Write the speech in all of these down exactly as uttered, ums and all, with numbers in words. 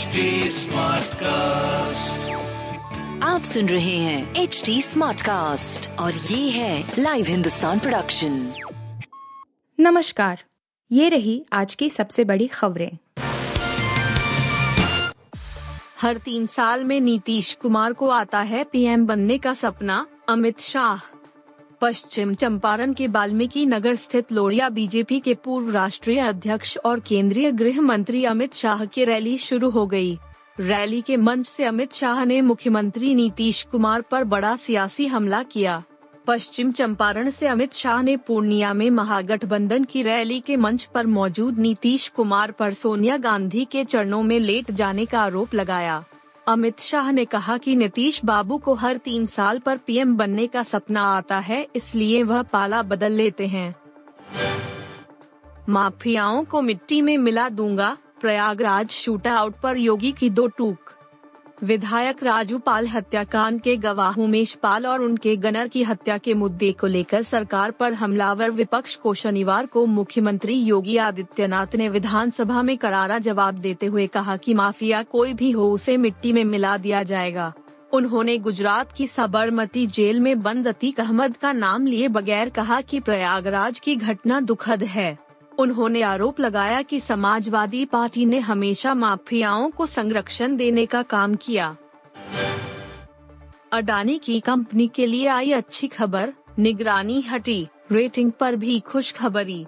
Smart cast, आप सुन रहे हैं एच डी स्मार्ट कास्ट और ये है लाइव हिंदुस्तान प्रोडक्शन। नमस्कार, ये रही आज की सबसे बड़ी खबरें। हर तीन साल में नीतीश कुमार को आता है पीएम बनने का सपना, अमित शाह। पश्चिम चंपारण के बाल्मीकि नगर स्थित लोरिया बीजेपी के पूर्व राष्ट्रीय अध्यक्ष और केंद्रीय गृह मंत्री अमित शाह की रैली शुरू हो गई। रैली के मंच से अमित शाह ने मुख्यमंत्री नीतीश कुमार पर बड़ा सियासी हमला किया। पश्चिम चंपारण से अमित शाह ने पूर्णिया में महागठबंधन की रैली के मंच पर मौजूद नीतीश कुमार पर सोनिया गांधी के चरणों में लेट जाने का आरोप लगाया। अमित शाह ने कहा कि नीतीश बाबू को हर तीन साल पर पीएम बनने का सपना आता है, इसलिए वह पाला बदल लेते हैं। माफियाओं को मिट्टी में मिला दूंगा, प्रयागराज शूटआउट पर योगी की दो टूक। विधायक राजू पाल हत्याकांड के गवाह उमेश पाल और उनके गनर की हत्या के मुद्दे को लेकर सरकार पर हमलावर विपक्ष को शनिवार को मुख्यमंत्री योगी आदित्यनाथ ने विधानसभा में करारा जवाब देते हुए कहा कि माफिया कोई भी हो उसे मिट्टी में मिला दिया जाएगा। उन्होंने गुजरात की साबरमती जेल में बंद अतीक अहमद का नाम लिए बगैर कहा कि प्रयागराज की घटना दुखद है। उन्होंने आरोप लगाया कि समाजवादी पार्टी ने हमेशा माफियाओं को संरक्षण देने का काम किया। अडानी की कंपनी के लिए आई अच्छी खबर, निगरानी हटी, रेटिंग पर भी खुशखबरी।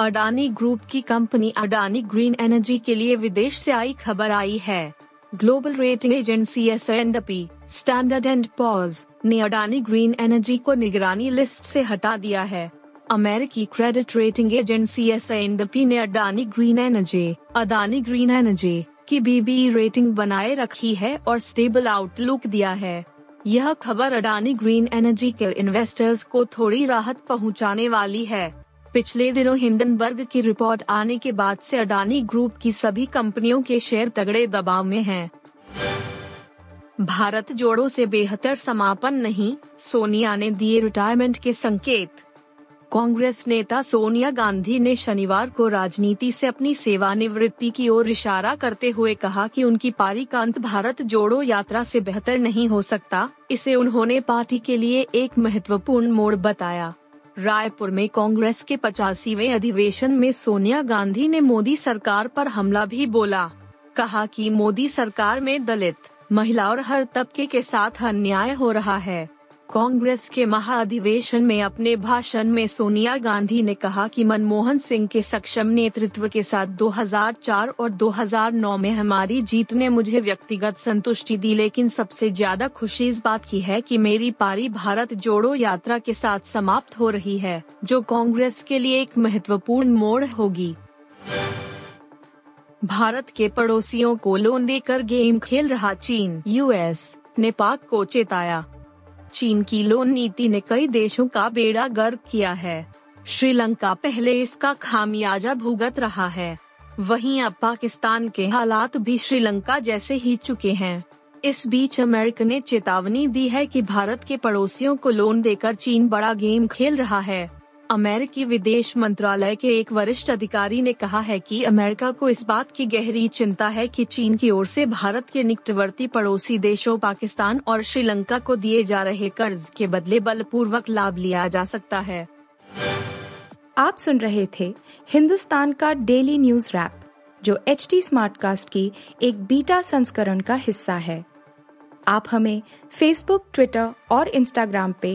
अडानी ग्रुप की कंपनी अडानी ग्रीन एनर्जी के लिए विदेश से आई खबर आई है। Global rating agency S and P, standard and Poor's ने अडानी ग्रीन एनर्जी को निगरानी लिस्ट से हटा दिया है। अमेरिकी credit rating agency S and P ने Adani green Energy Adani green Energy की बी बी रेटिंग बनाए रखी है और स्टेबल आउटलुक दिया है। यह खबर अडानी ग्रीन एनर्जी के इन्वेस्टर्स को थोड़ी राहत पहुंचाने वाली है। पिछले दिनों हिंडनबर्ग की रिपोर्ट आने के बाद से अडानी ग्रुप की सभी कंपनियों के शेयर तगड़े दबाव में हैं। भारत जोड़ों से बेहतर समापन नहीं, सोनिया ने दिए रिटायरमेंट के संकेत। कांग्रेस नेता सोनिया गांधी ने शनिवार को राजनीति से अपनी सेवानिवृत्ति की ओर इशारा करते हुए कहा कि उनकी पारी का अंत भारत जोड़ो यात्रा से बेहतर नहीं हो सकता। इसे उन्होंने पार्टी के लिए एक महत्वपूर्ण मोड़ बताया। रायपुर में कांग्रेस के पचासीवें अधिवेशन में सोनिया गांधी ने मोदी सरकार पर हमला भी बोला। कहा कि मोदी सरकार में दलित, महिला और हर तबके के साथ अन्याय हो रहा है। कांग्रेस के महाअधिवेशन में अपने भाषण में सोनिया गांधी ने कहा कि मनमोहन सिंह के सक्षम नेतृत्व के साथ दो हज़ार चार और दो हज़ार नौ में हमारी जीत ने मुझे व्यक्तिगत संतुष्टि दी, लेकिन सबसे ज्यादा खुशी इस बात की है कि मेरी पारी भारत जोड़ो यात्रा के साथ समाप्त हो रही है, जो कांग्रेस के लिए एक महत्वपूर्ण मोड़ होगी। भारत के पड़ोसियों को लोन देकर गेम खेल रहा चीन, यू एस ने पाक को चेताया। चीन की लोन नीति ने कई देशों का बेड़ा गर्क किया है। श्रीलंका पहले इसका खामियाजा भुगत रहा है, वहीं अब पाकिस्तान के हालात भी श्रीलंका जैसे ही चुके हैं। इस बीच अमेरिका ने चेतावनी दी है कि भारत के पड़ोसियों को लोन देकर चीन बड़ा गेम खेल रहा है। अमेरिकी विदेश मंत्रालय के एक वरिष्ठ अधिकारी ने कहा है कि अमेरिका को इस बात की गहरी चिंता है कि चीन की ओर से भारत के निकटवर्ती पड़ोसी देशों पाकिस्तान और श्रीलंका को दिए जा रहे कर्ज के बदले बलपूर्वक लाभ लिया जा सकता है। आप सुन रहे थे हिंदुस्तान का डेली न्यूज रैप, जो एच टी स्मार्ट कास्ट की एक बीटा संस्करण का हिस्सा है। आप हमें फेसबुक, ट्विटर और इंस्टाग्राम पे